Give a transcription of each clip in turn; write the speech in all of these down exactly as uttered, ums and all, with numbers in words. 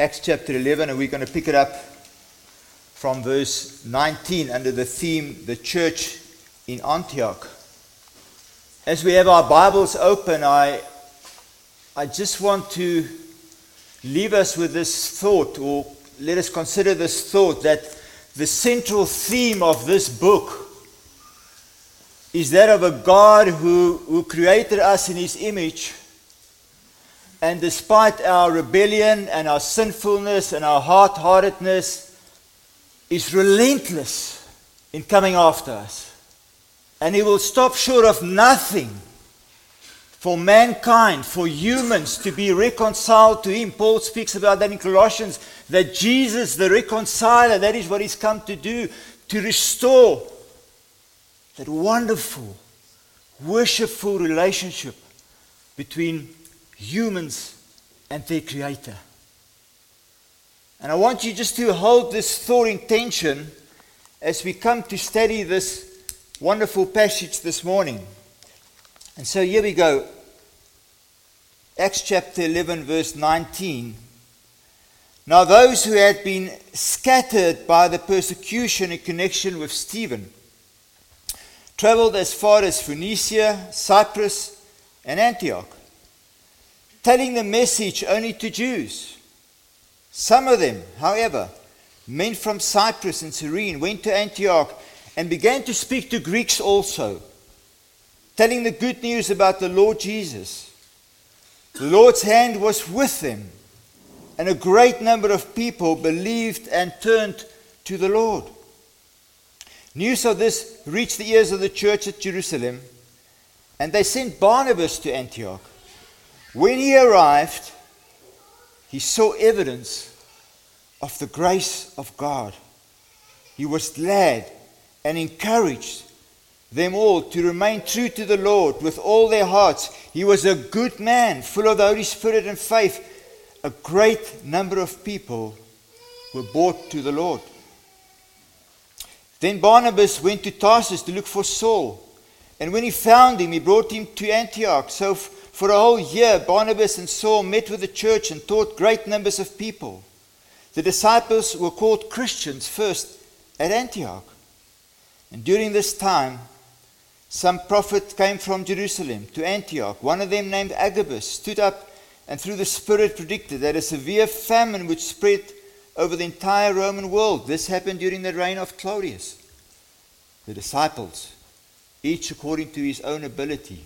Acts chapter eleven, and we're going to pick it up from verse nineteen under the theme, the church in Antioch. As we have our Bibles open, I, I just want to leave us with this thought, or let us consider this thought, that the central theme of this book is that of a God who, who created us in His image, and despite our rebellion and our sinfulness and our hard-heartedness, is relentless in coming after us. And He will stop short of nothing for mankind, for humans to be reconciled to Him. Paul speaks about that in Colossians, that Jesus, the reconciler, that is what He's come to do, to restore that wonderful, worshipful relationship between humans and their Creator. And I want you just to hold this thought in tension as we come to study this wonderful passage this morning. And so here we go. Acts chapter eleven, verse nineteen. Now those who had been scattered by the persecution in connection with Stephen travelled as far as Phoenicia, Cyprus, and Antioch, telling the message only to Jews. Some of them, however, men from Cyprus and Cyrene, went to Antioch and began to speak to Greeks also, telling the good news about the Lord Jesus. The Lord's hand was with them, and a great number of people believed and turned to the Lord. News of this reached the ears of the church at Jerusalem, and they sent Barnabas to Antioch. When he arrived, he saw evidence of the grace of God. He was glad and encouraged them all to remain true to the Lord with all their hearts. He was a good man, full of the Holy Spirit and faith. A great number of people were brought to the Lord. Then Barnabas went to Tarsus to look for Saul. And when he found him, he brought him to Antioch. So for a whole year, Barnabas and Saul met with the church and taught great numbers of people. The disciples were called Christians first at Antioch. And during this time, some prophets came from Jerusalem to Antioch. One of them, named Agabus, stood up and through the Spirit predicted that a severe famine would spread over the entire Roman world. This happened during the reign of Claudius. The disciples, each according to his own ability,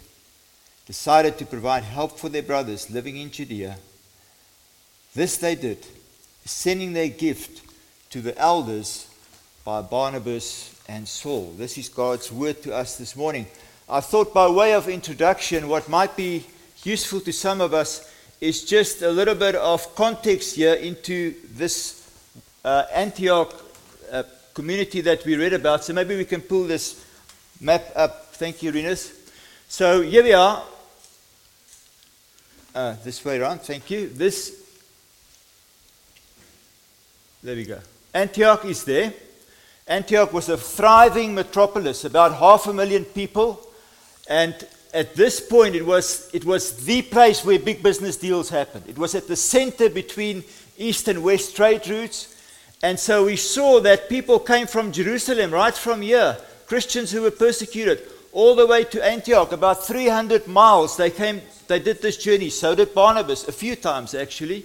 decided to provide help for their brothers living in Judea. This they did, sending their gift to the elders by Barnabas and Saul. This is God's word to us this morning. I thought by way of introduction, what might be useful to some of us is just a little bit of context here into this uh, Antioch uh, community that we read about. So maybe we can pull this map up. Thank you, Renus. So here we are. Uh, this way around, thank you. This, there we go. Antioch is there. Antioch was a thriving metropolis, about half a million people. And at this point, it was it was the place where big business deals happened. It was at the center between east and west trade routes. And so we saw that people came from Jerusalem, right from here, Christians who were persecuted, all the way to Antioch, about three hundred miles. They came, they did this journey. So did Barnabas, a few times actually.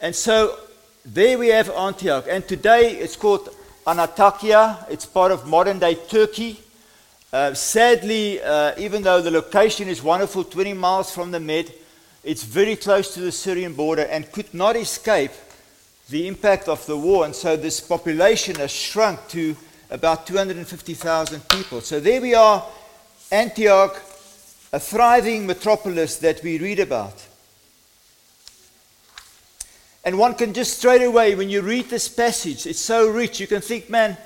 And so there we have Antioch. And today it's called Anatakia. It's part of modern-day Turkey. Uh, sadly, uh, even though the location is wonderful, twenty miles from the Med, it's very close to the Syrian border and could not escape the impact of the war. And so this population has shrunk to about two hundred fifty thousand people. So there we are, Antioch, a thriving metropolis that we read about. And one can just straight away, when you read this passage, it's so rich, you can think, man,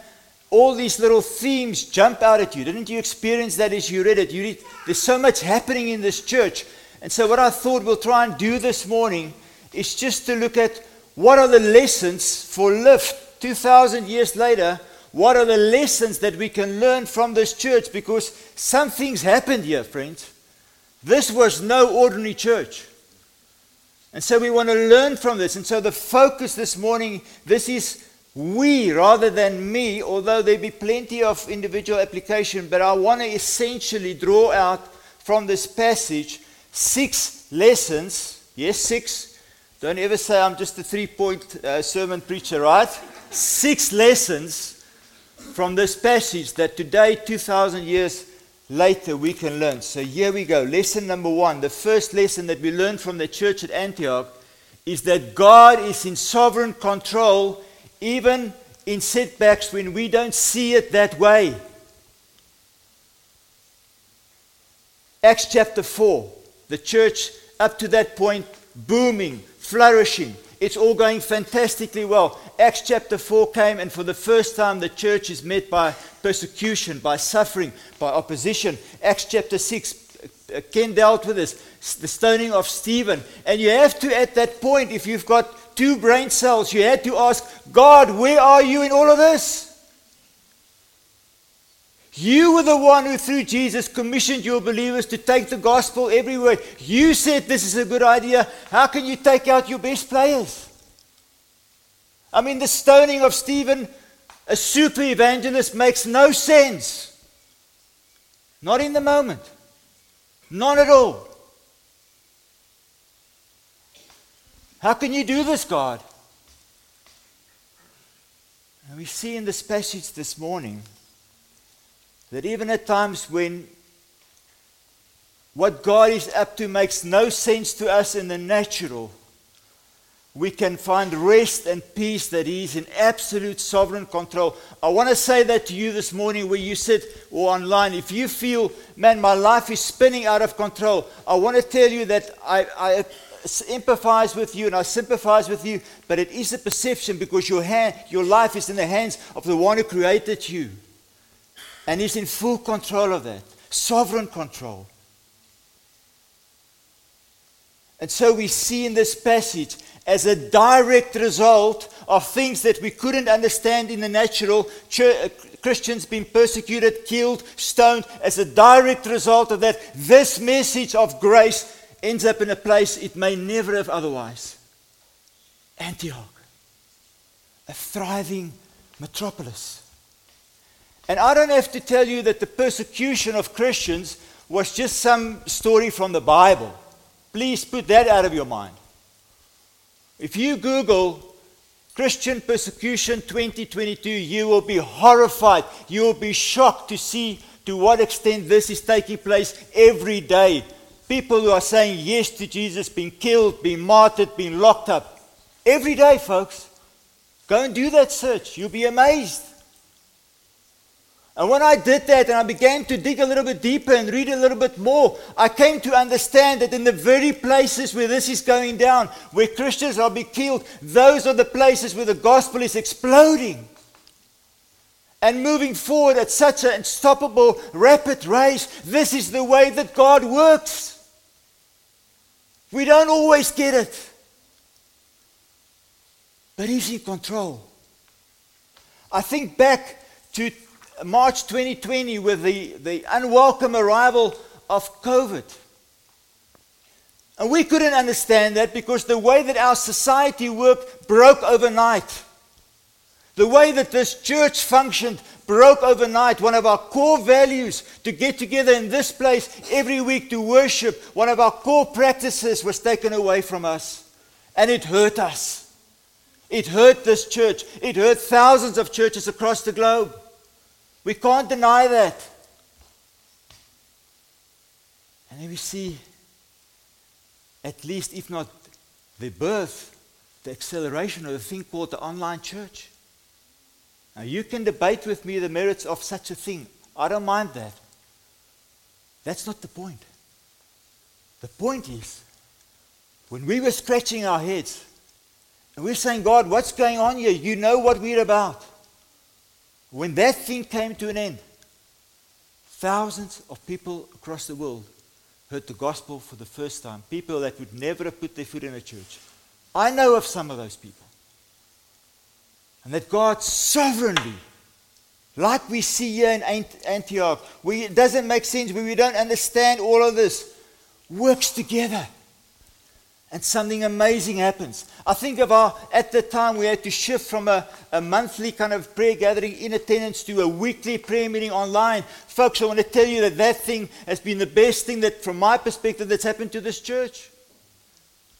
all these little themes jump out at you. Didn't you experience that as you read it? You read, there's so much happening in this church. And so what I thought we'll try and do this morning is just to look at what are the lessons for life two thousand years later. What are the lessons that we can learn from this church? Because some things happened here, friends. This was no ordinary church. And so we want to learn from this. And so the focus this morning, this is we rather than me, although there be plenty of individual application, but I want to essentially draw out from this passage six lessons. Yes, six. Don't ever say I'm just a three-point uh, sermon preacher, right? Six lessons from this passage that today, two thousand years later, we can learn. So here we go. Lesson number one. The first lesson that we learned from the church at Antioch is that God is in sovereign control, even in setbacks when we don't see it that way. Acts chapter four. The church up to that point, booming, flourishing. It's all going fantastically well. Acts chapter four came, and for the first time the church is met by persecution, by suffering, by opposition. Acts chapter six, Ken dealt with this, the stoning of Stephen. And you have to, at that point, if you've got two brain cells, you had to ask, God, where are you in all of this? You were the one who, through Jesus, commissioned your believers to take the gospel everywhere. You said this is a good idea. How can you take out your best players? I mean, the stoning of Stephen, a super evangelist, makes no sense. Not in the moment. Not at all. How can you do this, God? And we see in this passage this morning that even at times when what God is up to makes no sense to us in the natural, we can find rest and peace that He is in absolute sovereign control. I want to say that to you this morning where you sit or online. If you feel, man, my life is spinning out of control, I want to tell you that I, I empathize with you and I sympathize with you, but it is a perception because your hand, your life is in the hands of the one who created you. And He's in full control of that. Sovereign control. And so we see in this passage, as a direct result of things that we couldn't understand in the natural, Christians being persecuted, killed, stoned, as a direct result of that, this message of grace ends up in a place it may never have otherwise. Antioch. A thriving metropolis. And I don't have to tell you that the persecution of Christians was just some story from the Bible. Please put that out of your mind. If you Google Christian persecution twenty twenty-two, you will be horrified. You will be shocked to see to what extent this is taking place every day. People who are saying yes to Jesus, being killed, being martyred, being locked up. Every day, folks. Go and do that search. You'll be amazed. And when I did that and I began to dig a little bit deeper and read a little bit more, I came to understand that in the very places where this is going down, where Christians are being killed, those are the places where the gospel is exploding and moving forward at such an unstoppable, rapid race. This is the way that God works. We don't always get it. But He's in control. I think back to March twenty twenty with the, the unwelcome arrival of COVID. And we couldn't understand that because the way that our society worked broke overnight. The way that this church functioned broke overnight. One of our core values to get together in this place every week to worship, one of our core practices was taken away from us. And it hurt us. It hurt this church. It hurt thousands of churches across the globe. We can't deny that. And then we see, at least if not the birth, the acceleration of a thing called the online church. Now you can debate with me the merits of such a thing. I don't mind that. That's not the point. The point is, when we were scratching our heads, and we were saying, God, what's going on here? You know what we're about. When that thing came to an end, thousands of people across the world heard the gospel for the first time. People that would never have put their foot in a church. I know of some of those people. And that God sovereignly, like we see here in Antioch, where it doesn't make sense, where we don't understand all of this, works together. and something amazing happens. I think of our, at the time we had to shift from a, a monthly kind of prayer gathering in attendance to a weekly prayer meeting online. Folks, I want to tell you that that thing has been the best thing that, from my perspective, that's happened to this church.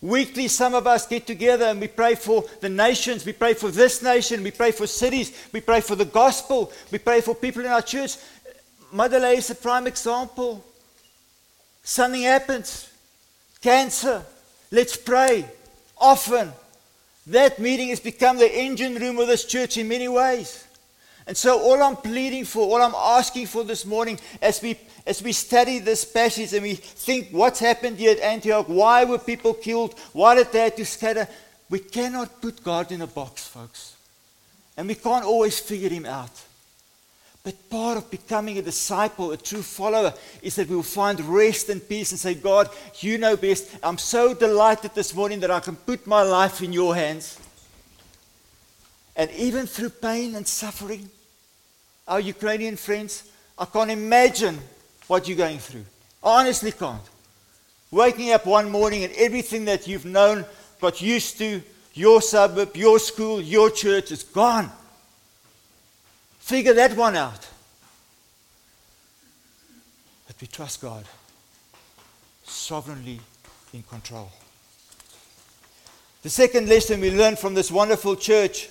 Weekly, some of us get together and we pray for the nations. We pray for this nation. We pray for cities. We pray for the gospel. We pray for people in our church. Madeleine is a prime example. Something happens. Cancer. Let's pray often. That meeting has become the engine room of this church in many ways. And so all I'm pleading for, all I'm asking for this morning as we as we study this passage and we think what's happened here at Antioch, why were people killed, why did they have to scatter? We cannot put God in a box, folks. And we can't always figure him out. But part of becoming a disciple, a true follower, is that we will find rest and peace and say, God, you know best. I'm so delighted this morning that I can put my life in your hands. And even through pain and suffering, our Ukrainian friends, I can't imagine what you're going through. I honestly can't. Waking up one morning and everything that you've known, got used to, your suburb, your school, your church is gone. Figure that one out. But we trust God, sovereignly in control. The second lesson we learn from this wonderful church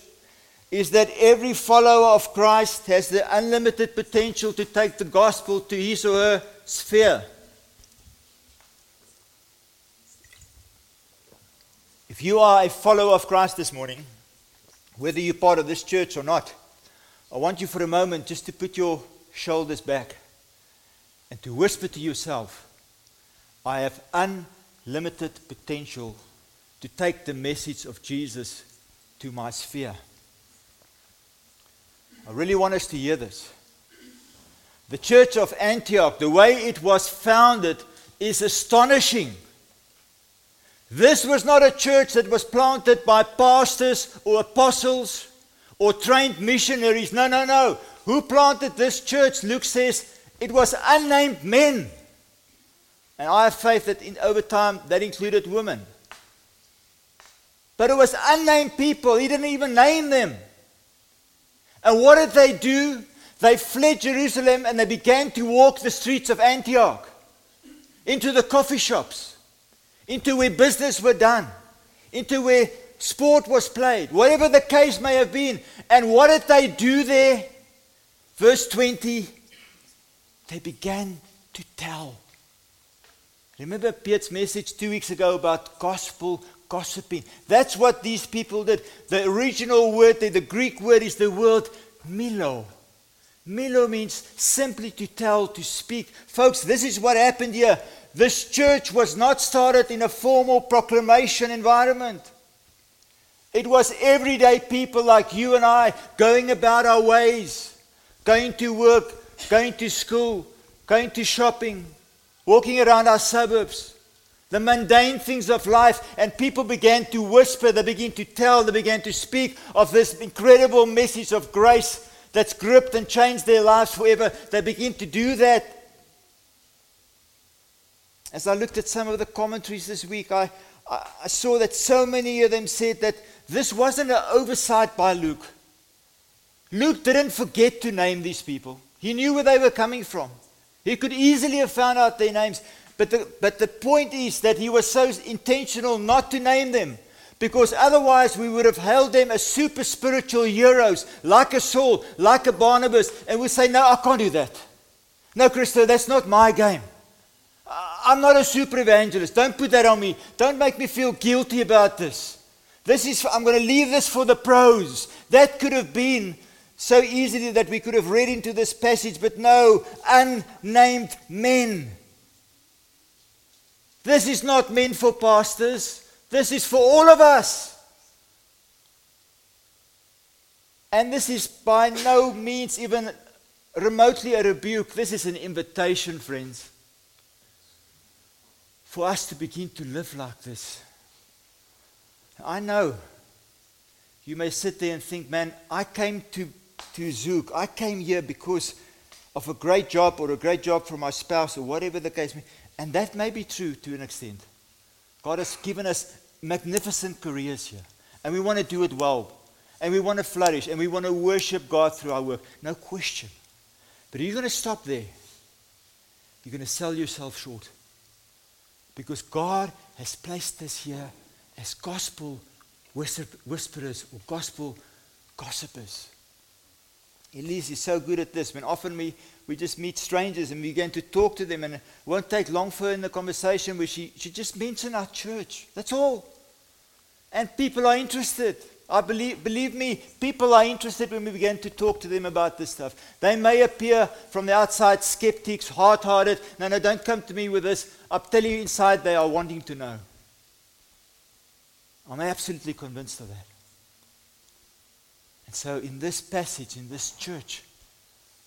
is that every follower of Christ has the unlimited potential to take the gospel to his or her sphere. If you are a follower of Christ this morning, whether you're part of this church or not, I want you for a moment just to put your shoulders back and to whisper to yourself, I have unlimited potential to take the message of Jesus to my sphere. I really want us to hear this. The church of Antioch, the way it was founded, is astonishing. This was not a church that was planted by pastors or apostles or trained missionaries. No, no, no. Who planted this church? Luke says it was unnamed men. And I have faith that in, over time that included women. But it was unnamed people. He didn't even name them. And what did they do? They fled Jerusalem and they began to walk the streets of Antioch, into the coffee shops, into where business were done, into where sport was played, whatever the case may have been. And what did they do there? Verse twenty, they began to tell. Remember Peter's message two weeks ago about gospel gossiping? That's what these people did. The original word there, the Greek word, is the word milo. Milo means simply to tell, to speak. Folks, this is what happened here. This church was not started in a formal proclamation environment. It was everyday people like you and I going about our ways, going to work, going to school, going to shopping, walking around our suburbs, the mundane things of life. And people began to whisper, they began to tell, they began to speak of this incredible message of grace that's gripped and changed their lives forever. They began to do that. As I looked at some of the commentaries this week, I I saw that so many of them said that this wasn't an oversight by Luke. Luke didn't forget to name these people. He knew where they were coming from. He could easily have found out their names. But the, but the point is that he was so intentional not to name them, because otherwise we would have hailed them as super spiritual heroes, like a Saul, like a Barnabas, and we say, no, I can't do that. No, Christo, that's not my game. I'm not a super evangelist. Don't put that on me. Don't make me feel guilty about this. This is, I'm going to leave this for the pros. That could have been so easily that we could have read into this passage, but no, unnamed men. This is not meant for pastors. This is for all of us. And this is by no means even remotely a rebuke. This is an invitation, friends, for us to begin to live like this. I know you may sit there and think, man, I came to, to Zouk. I came here because of a great job or a great job for my spouse or whatever the case may be. And that may be true to an extent. God has given us magnificent careers here, and we want to do it well, and we want to flourish, and we want to worship God through our work. No question. But are you going to stop there? You're going to sell yourself short, because God has placed us here as gospel whisperers or gospel gossipers. Elise is so good at this. When often we, we just meet strangers and we begin to talk to them, and it won't take long for her in the conversation where she, she just mentioned our church. That's all. And people are interested. I believe, believe me, people are interested when we begin to talk to them about this stuff. They may appear from the outside skeptics, hard-hearted. No, no, don't come to me with this. I'll tell you inside they are wanting to know. I'm absolutely convinced of that. And so in this passage, in this church,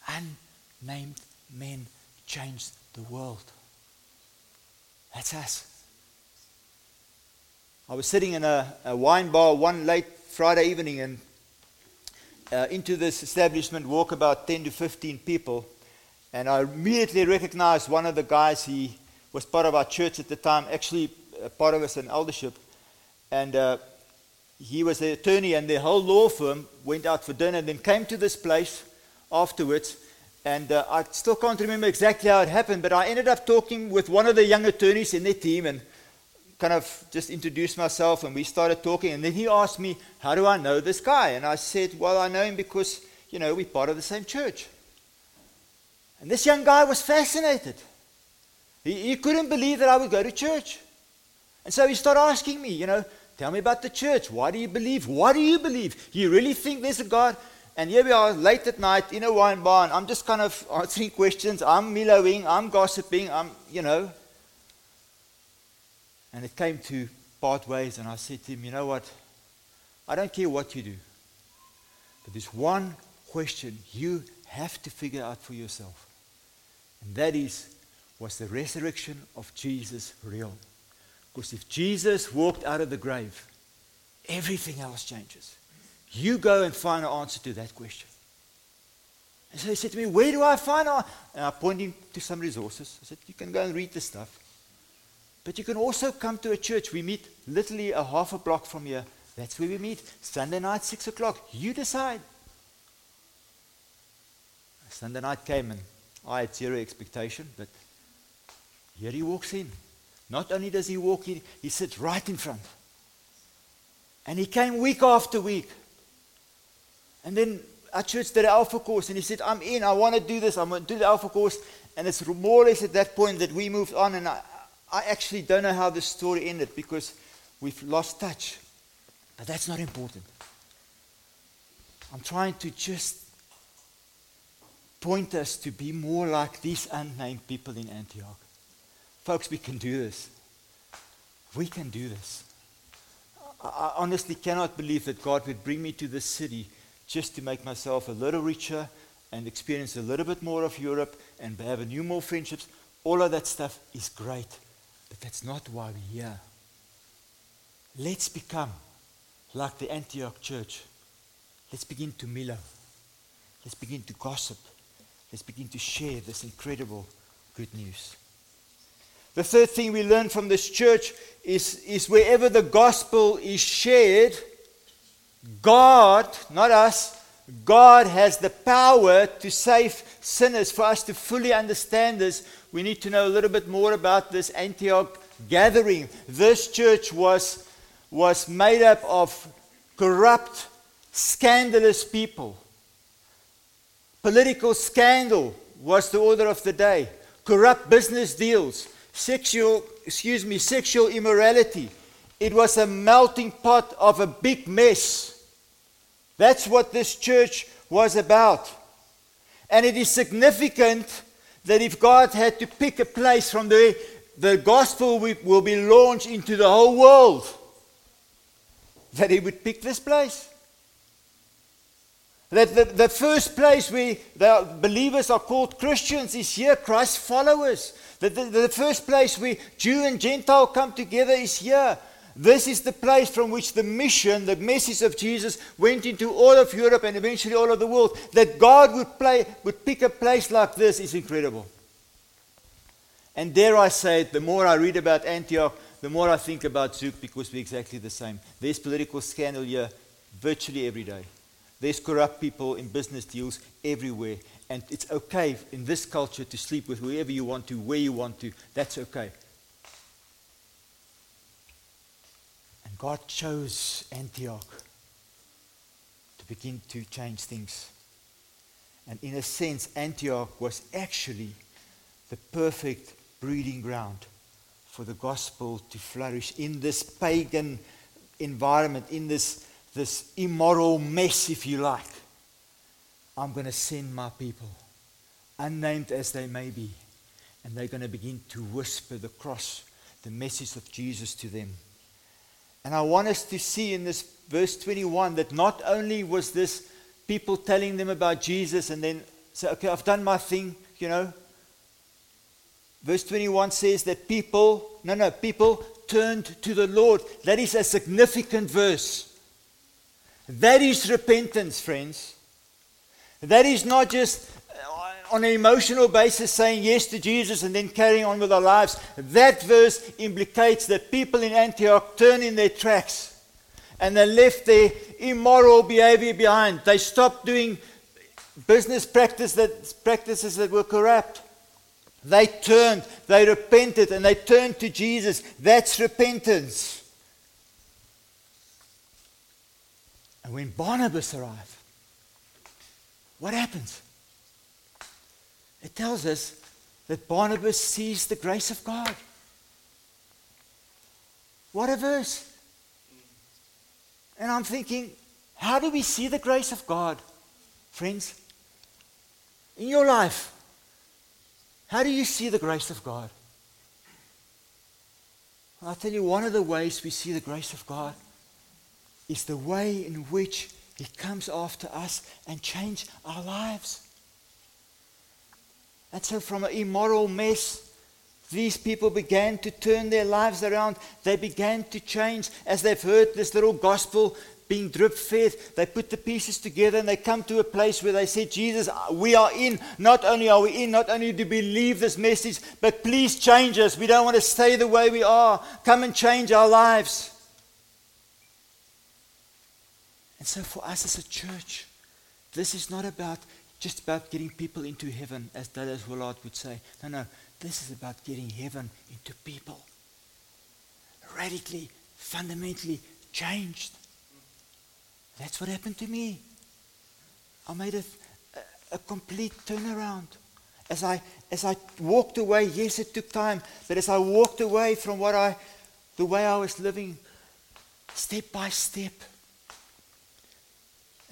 unnamed men changed the world. That's us. I was sitting in a, a wine bar one late Friday evening, and uh, into this establishment walk about ten to fifteen people, and I immediately recognized one of the guys. He was part of our church at the time, actually uh, part of us in eldership, and uh, he was the attorney, and the whole law firm went out for dinner and then came to this place afterwards, and uh, I still can't remember exactly how it happened, but I ended up talking with one of the young attorneys in their team, and kind of just introduced myself, and we started talking, and then he asked me, how do I know this guy? And I said, well, I know him because, you know, we're part of the same church. And this young guy was fascinated. He, he couldn't believe that I would go to church. And so he started asking me, you know, tell me about the church. Why do you believe? Why do you believe? You really think there's a God? And here we are late at night in a wine bar, and I'm just kind of answering questions. I'm mellowing, I'm gossiping, I'm, you know. And it came to part ways, and I said to him, you know what? I don't care what you do, but there's one question you have to figure out for yourself. And that is, was the resurrection of Jesus real? Because if Jesus walked out of the grave, everything else changes. You go and find an answer to that question. And so he said to me, where do I find an answer? And I pointed him to some resources. I said, you can go and read this stuff. But you can also come to a church. We meet literally a half a block from here. That's where we meet. Sunday night, six o'clock. You decide. Sunday night came, and I had zero expectation, but here he walks in. Not only does he walk in, he sits right in front. And he came week after week. And then our church did an Alpha course, and he said, I'm in, I want to do this, I'm going to do the Alpha course. And it's more or less at that point that we moved on, and I I actually don't know how this story ended because we've lost touch. But that's not important. I'm trying to just point us to be more like these unnamed people in Antioch. Folks, we can do this. We can do this. I, I honestly cannot believe that God would bring me to this city just to make myself a little richer and experience a little bit more of Europe and have a few more friendships. All of that stuff is great. But that's not why we're here. Let's become like the Antioch church. Let's begin to millow. Let's begin to gossip. Let's begin to share this incredible good news. The third thing we learn from this church is, is wherever the gospel is shared, God, not us, God has the power to save sinners. For us to fully understand this, we need to know a little bit more about this Antioch gathering. This church was, was made up of corrupt, scandalous people. Political scandal was the order of the day. Corrupt business deals. Sexual, excuse me, sexual immorality. It was a melting pot of a big mess. That's what this church was about. And it is significant that if God had to pick a place from there, the gospel will be launched into the whole world, that he would pick this place. That the, the first place where the believers are called Christians is here, Christ's followers. That the, the first place where Jew and Gentile come together is here. This is the place from which the mission, the message of Jesus, went into all of Europe and eventually all of the world. That God would, play, would pick a place like this is incredible. And dare I say it, the more I read about Antioch, the more I think about Zouk, because we're exactly the same. There's political scandal here virtually every day. There's corrupt people in business deals everywhere. And it's okay in this culture to sleep with whoever you want to, where you want to. That's okay. And God chose Antioch to begin to change things. And in a sense, Antioch was actually the perfect breeding ground for the gospel to flourish in this pagan environment, in this, this immoral mess, if you like. I'm going to send my people, unnamed as they may be, and they're going to begin to whisper the cross, the message of Jesus to them. And I want us to see in this verse twenty-one that not only was this people telling them about Jesus and then say, okay, I've done my thing, you know. Verse twenty-one says that people, no, no, people turned to the Lord. That is a significant verse. That is repentance, friends. That is not just on an emotional basis saying yes to Jesus and then carrying on with our lives. That verse implicates that people in Antioch turn in their tracks. And they left their immoral behavior behind. They stopped doing business practice that, practices that were corrupt. They turned, they repented, and they turned to Jesus. That's repentance. And when Barnabas arrived, what happens? It tells us that Barnabas sees the grace of God. What a verse! And I'm thinking, how do we see the grace of God, friends? In your life, how do you see the grace of God? I'll tell you, one of the ways we see the grace of God is the way in which He comes after us and changes our lives. And so from an immoral mess, these people began to turn their lives around. They began to change as they've heard this little gospel being drip-fed. They put the pieces together and they come to a place where they say, Jesus, we are in. Not only are we in, not only do we believe this message, but please change us. We don't want to stay the way we are. Come and change our lives. And so for us as a church, this is not about just about getting people into heaven, as Dallas Willard would say. No, no. This is about getting heaven into people. Radically, fundamentally changed. That's what happened to me. I made a, a, a complete turnaround. As I, as I walked away, yes, it took time, but as I walked away from what I, the way I was living, step by step,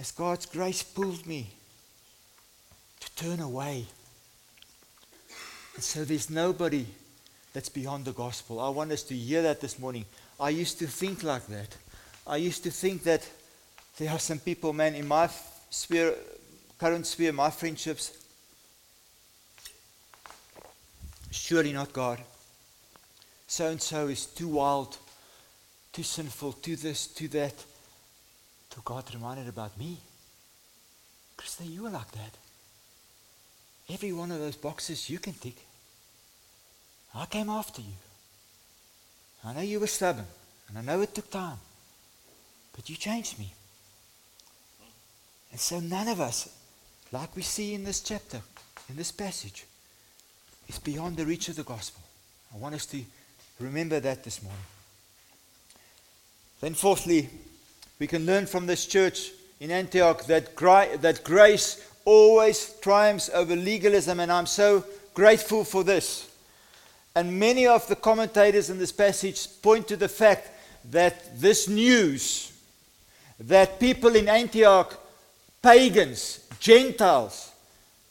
as God's grace pulled me to turn away. And so there's nobody that's beyond the gospel. I want us to hear that this morning. I used to think like that. I used to think that there are some people, man, in my sphere, current sphere, my friendships, surely not God. So-and-so is too wild, too sinful, too this, too that. Till God reminded about me. Christa, you were like that. Every one of those boxes you can tick. I came after you. I know you were stubborn, and I know it took time, but you changed me. And so none of us, like we see in this chapter, in this passage, is beyond the reach of the gospel. I want us to remember that this morning. Then fourthly, we can learn from this church in Antioch that, gri- that grace always triumphs over legalism, and I'm so grateful for this. And many of the commentators in this passage point to the fact that this news that people in Antioch, pagans, Gentiles,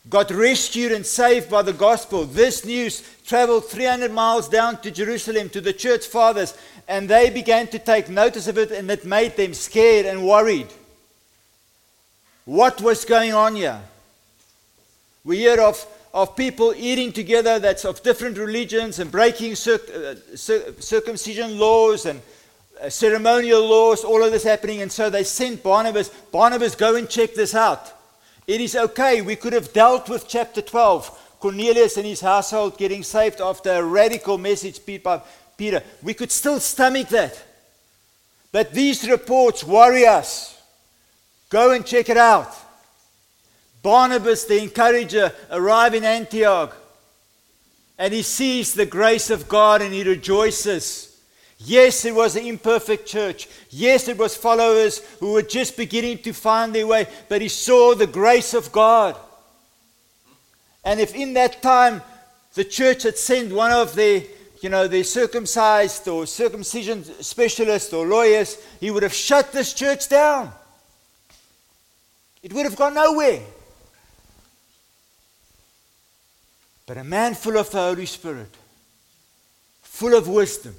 got rescued and saved by the gospel, this news traveled three hundred miles down to Jerusalem to the church fathers, and they began to take notice of it, and it made them scared and worried. What was going on here? We hear of, of people eating together that's of different religions and breaking circ, uh, circ, circumcision laws and uh, ceremonial laws, all of this happening. And so they sent Barnabas, Barnabas, go and check this out. It is okay. We could have dealt with chapter twelve, Cornelius and his household getting saved after a radical message Peter, we could still stomach that. But these reports worry us. Go and check it out. Barnabas, the encourager, arrives in Antioch. And he sees the grace of God and he rejoices. Yes, it was an imperfect church. Yes, it was followers who were just beginning to find their way. But he saw the grace of God. And if in that time the church had sent one of their, you know, their circumcised or circumcision specialists or lawyers, he would have shut this church down. It would have gone nowhere. But a man full of the Holy Spirit, full of wisdom,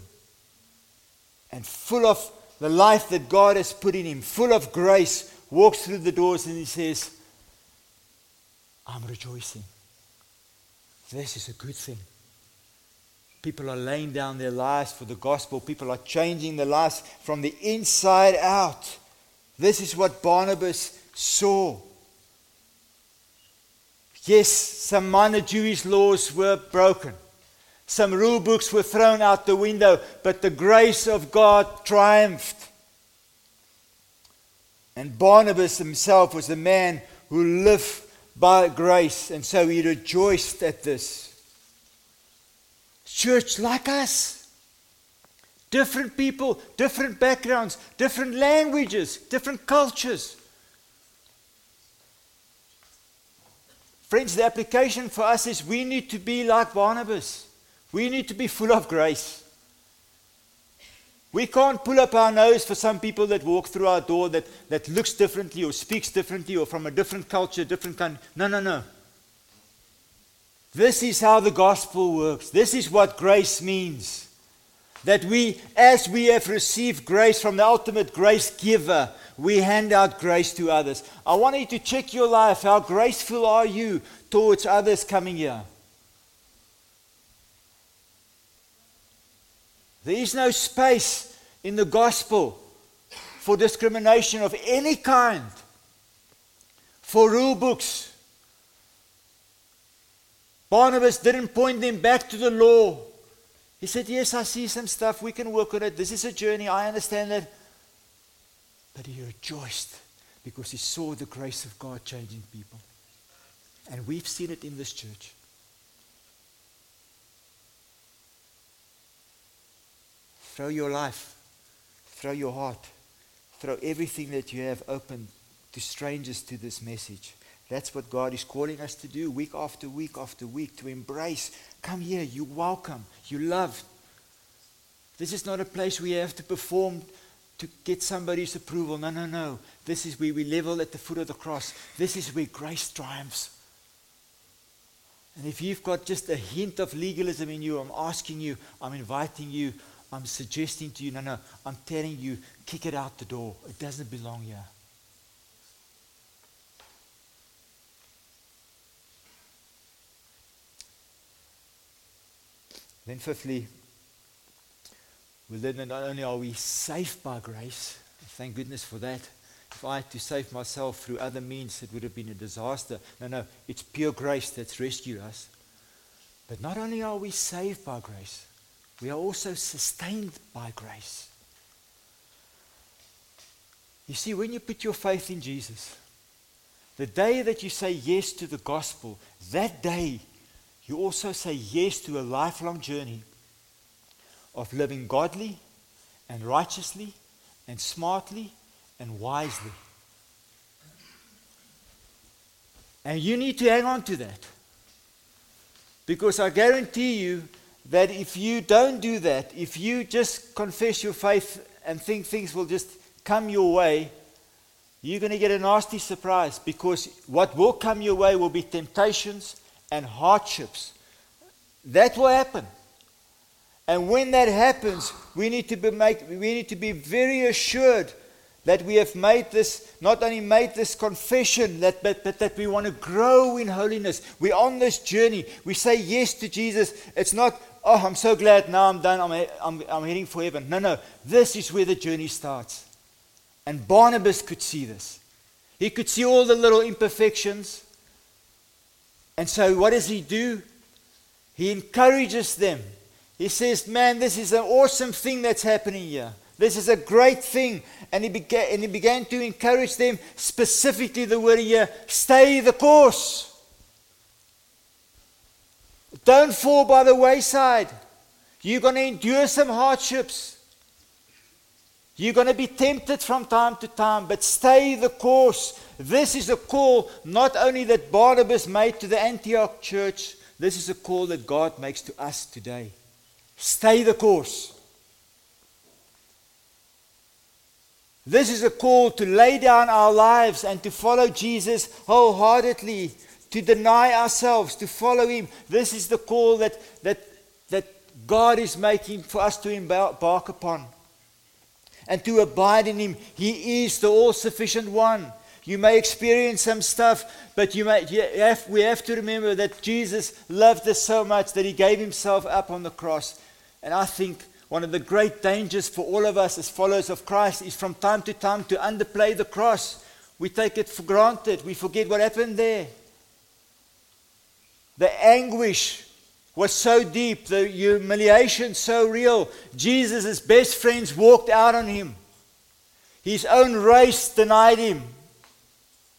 and full of the life that God has put in him, full of grace, walks through the doors and he says, I'm rejoicing. This is a good thing. People are laying down their lives for the gospel. People are changing their lives from the inside out. This is what Barnabas saw. Yes, some minor Jewish laws were broken. Some rule books were thrown out the window, but the grace of God triumphed. And Barnabas himself was a man who lived by grace, and so he rejoiced at this. Church like us. Different people, different backgrounds, different languages, different cultures. Friends, the application for us is we need to be like Barnabas. We need to be full of grace. We can't pull up our nose for some people that walk through our door that, that looks differently or speaks differently or from a different culture, different country. No, no, no. This is how the gospel works. This is what grace means. That we, as we have received grace from the ultimate grace giver, we hand out grace to others. I want you to check your life. How graceful are you towards others coming here? There is no space in the gospel for discrimination of any kind, for rule books. Barnabas didn't point them back to the law. He said, yes, I see some stuff. We can work on it. This is a journey. I understand that. But he rejoiced because he saw the grace of God changing people. And we've seen it in this church. Throw your life, throw your heart, throw everything that you have open to strangers to this message. That's what God is calling us to do week after week after week, to embrace. Come here, you're welcome, you're loved. This is not a place where you have to perform to get somebody's approval. No, no, no. This is where we level at the foot of the cross. This is where grace triumphs. And if you've got just a hint of legalism in you, I'm asking you, I'm inviting you, I'm suggesting to you, no, no, I'm telling you, kick it out the door. It doesn't belong here. Then fifthly, we live in not only are we saved by grace, thank goodness for that. If I had to save myself through other means, it would have been a disaster. No, no, it's pure grace that's rescued us. But not only are we saved by grace, we are also sustained by grace. You see, when you put your faith in Jesus, the day that you say yes to the gospel, that day you also say yes to a lifelong journey of living godly and righteously and smartly and wisely. And you need to hang on to that. Because I guarantee you that if you don't do that, if you just confess your faith and think things will just come your way, you're going to get a nasty surprise. Because what will come your way will be temptations and hardships. That will happen. And when that happens, we need to be make, we need to be very assured that we have made this, not only made this confession, that, but, but that we want to grow in holiness. We're on this journey. We say yes to Jesus. It's not, oh, I'm so glad now I'm done. I'm, I'm, I'm heading for heaven. No, no. This is where the journey starts. And Barnabas could see this. He could see all the little imperfections. And so what does he do? He encourages them. He says, man, this is an awesome thing that's happening here. This is a great thing. And he, began, and he began to encourage them, specifically the word here, stay the course. Don't fall by the wayside. You're going to endure some hardships. You're going to be tempted from time to time, but stay the course. This is a call not only that Barnabas made to the Antioch church, this is a call that God makes to us today. Stay the course. This is a call to lay down our lives and to follow Jesus wholeheartedly, to deny ourselves, to follow Him. This is the call that, that, that God is making for us to embark upon and to abide in Him. He is the all-sufficient one. You may experience some stuff, but you may, you have, we have to remember that Jesus loved us so much that He gave Himself up on the cross. And I think one of the great dangers for all of us as followers of Christ is from time to time to underplay the cross. We take it for granted. We forget what happened there. The anguish was so deep, the humiliation so real. Jesus' best friends walked out on Him. His own race denied Him.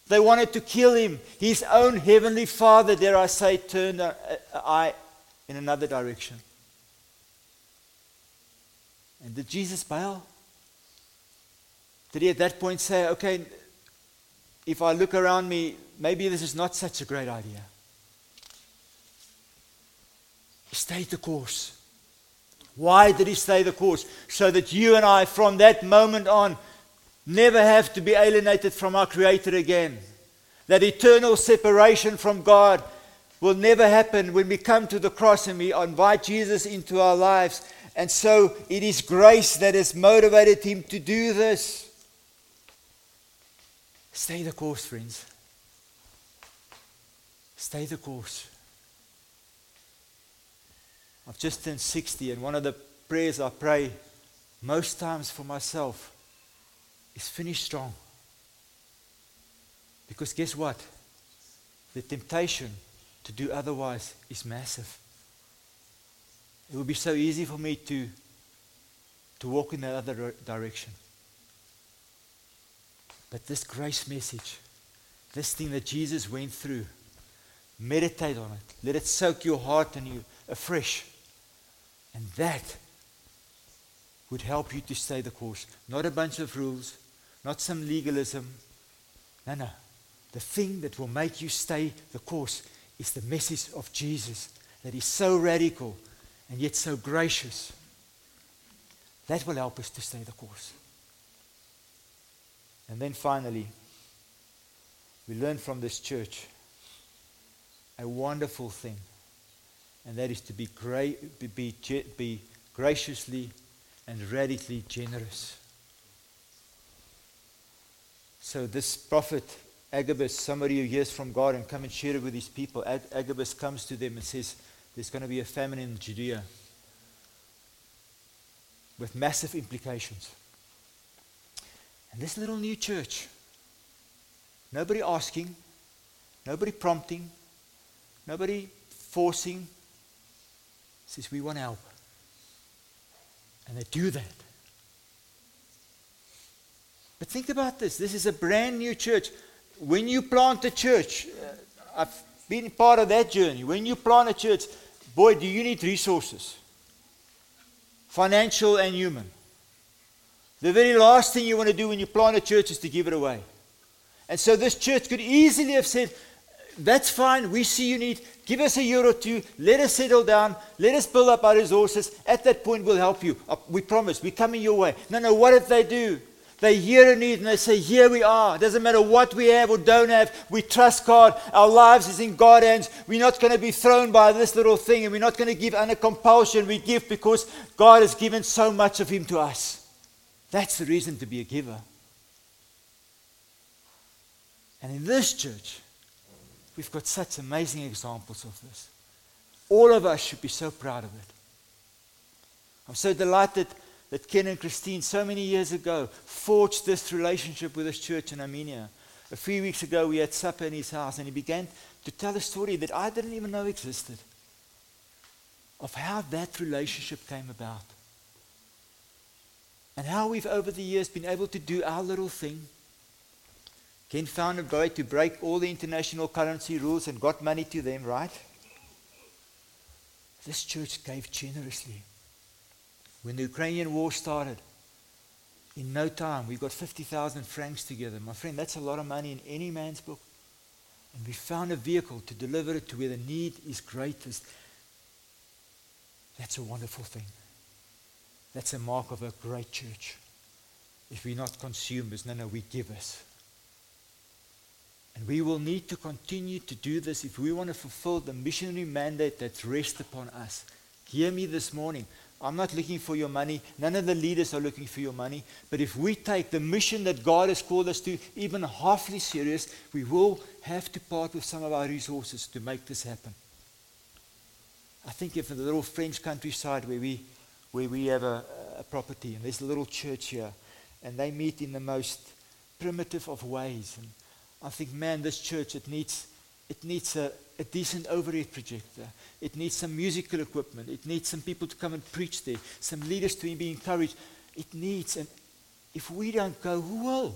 They wanted to kill Him. His own heavenly Father, dare I say, turned an eye in another direction. And did Jesus bail? Did He at that point say, okay, if I look around me, maybe this is not such a great idea? Stay the course. Why did He stay the course? So that you and I, from that moment on, never have to be alienated from our Creator again. That eternal separation from God will never happen when we come to the cross and we invite Jesus into our lives. And so it is grace that has motivated Him to do this. Stay the course, friends. Stay the course. I've just turned sixty, and one of the prayers I pray most times for myself is finish strong. Because guess what? The temptation to do otherwise is massive. It would be so easy for me to, to walk in the other direction. But this grace message, this thing that Jesus went through, meditate on it. Let it soak your heart and you afresh. And that would help you to stay the course. Not a bunch of rules, not some legalism. No, no. The thing that will make you stay the course is the message of Jesus that is so radical and yet so gracious. That will help us to stay the course. And then finally, we learn from this church a wonderful thing, and that is to be, gra- be, be, be graciously and radically generous. So this prophet, Agabus, somebody who hears from God and come and share it with his people, Ag- Agabus comes to them and says, there's going to be a famine in Judea with massive implications. And this little new church, nobody asking, nobody prompting, nobody forcing, says, we want help. And they do that. But think about this. This is a brand new church. When you plant a church, uh, I've been part of that journey. When you plant a church, boy, do you need resources, financial and human. The very last thing you want to do when you plant a church is to give it away. And so this church could easily have said, that's fine, we see you need, give us a year or two, let us settle down, let us build up our resources, at that point we'll help you, we promise, we're coming your way. No, no, what if they do? They hear a need and they say, here we are, it doesn't matter what we have or don't have, we trust God, our lives is in God's hands, we're not going to be thrown by this little thing, and we're not going to give under compulsion, we give because God has given so much of Him to us. That's the reason to be a giver. And in this church, we've got such amazing examples of this. All of us should be so proud of it. I'm so delighted that Ken and Christine, so many years ago, forged this relationship with this church in Armenia. A few weeks ago, we had supper in his house, and he began to tell a story that I didn't even know existed. of how that relationship came about. And how we've over the years been able to do our little thing. Ken found a way to break all the international currency rules and got money to them, right? This church gave generously. When the Ukrainian war started, in no time, we got fifty thousand francs together. My friend, that's a lot of money in any man's book. And we found a vehicle to deliver it to where the need is greatest. That's a wonderful thing. That's a mark of a great church. If we're not consumers, no, no, we givers. And we will need to continue to do this if we want to fulfill the missionary mandate that rests upon us. Hear me this morning. I'm not looking for your money. None of the leaders are looking for your money. But if we take the mission that God has called us to even halfly serious, we will have to part with some of our resources to make this happen. I think if in the little French countryside where we where we have a, a property, and there's a little church here, and they meet in the most primitive of ways. And I think, man, this church, it needs it needs a, a decent overhead projector. It needs some musical equipment. It needs some people to come and preach there, some leaders to be encouraged. It needs, and if we don't go, who will?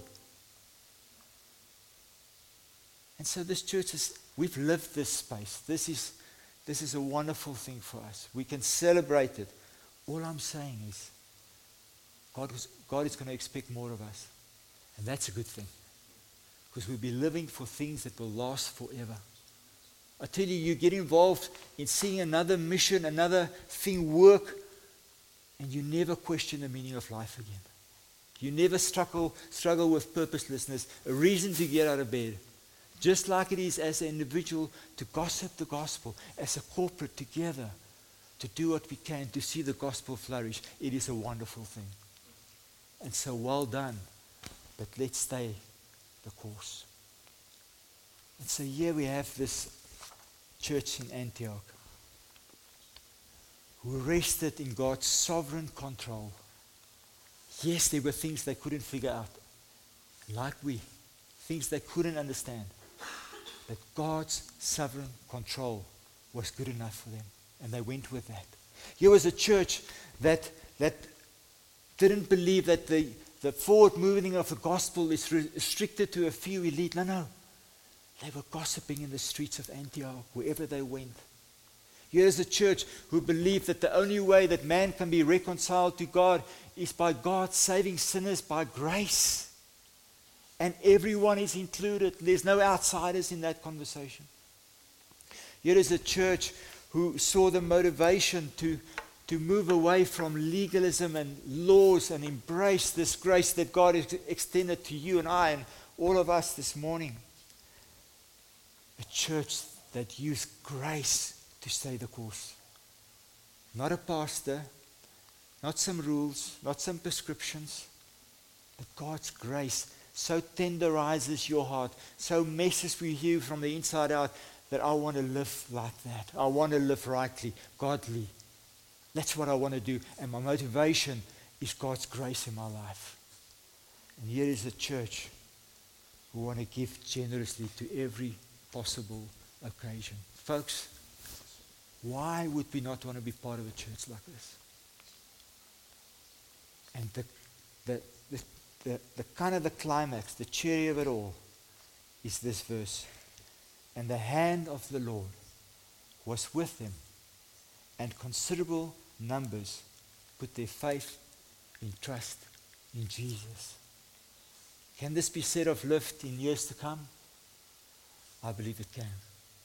And so this church is, we've lived this space. This is, this is a wonderful thing for us. We can celebrate it. All I'm saying is God, was, God is going to expect more of us. And that's a good thing. Because we'll be living for things that will last forever. I tell you, you get involved in seeing another mission, another thing work, and you never question the meaning of life again. You never struggle, struggle with purposelessness, a reason to get out of bed. Just like it is as an individual to gossip the gospel, as a corporate together, to do what we can to see the gospel flourish. It is a wonderful thing. And so well done. But let's stay the course. And so here we have this church in Antioch who rested in God's sovereign control. Yes, there were things they couldn't figure out, like we, things they couldn't understand. But God's sovereign control was good enough for them, and they went with that. Here was a church that that didn't believe that the The forward moving of the gospel is restricted to a few elite. No, no. They were gossiping in the streets of Antioch, wherever they went. Here is a church who believed that the only way that man can be reconciled to God is by God saving sinners by grace. And everyone is included. There's no outsiders in that conversation. Here is a church who saw the motivation to to move away from legalism and laws and embrace this grace that God has extended to you and I and all of us this morning. A church that used grace to stay the course. Not a pastor, not some rules, not some prescriptions, but God's grace so tenderizes your heart, so messes with you from the inside out that I want to live like that. I want to live rightly, godly. That's what I want to do. And my motivation is God's grace in my life. And here is a church who want to give generously to every possible occasion. Folks, why would we not want to be part of a church like this? And the, the, the, the, the kind of the climax, the cherry of it all, is this verse. And the hand of the Lord was with them, and considerable numbers put their faith in trust in Jesus. Can this be said of Lyft in years to come? I believe it can.